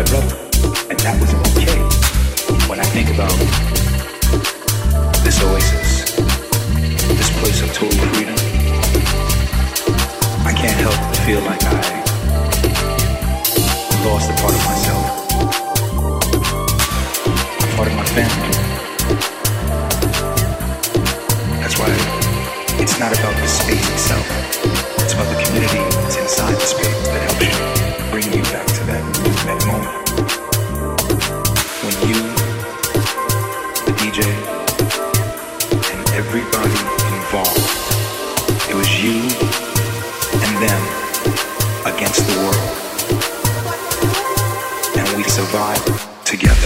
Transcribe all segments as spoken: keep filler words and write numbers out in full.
my brother, and that was okay. When I think about this oasis, this place of total freedom, I can't help but feel like I lost a part of myself, a part of my family. That's why it's not about the space itself, it's about the community that's inside the space that helps you bring you back to that, that moment. When you, the D J, and everybody involved, it was you and them against the world, and we survived together.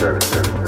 services.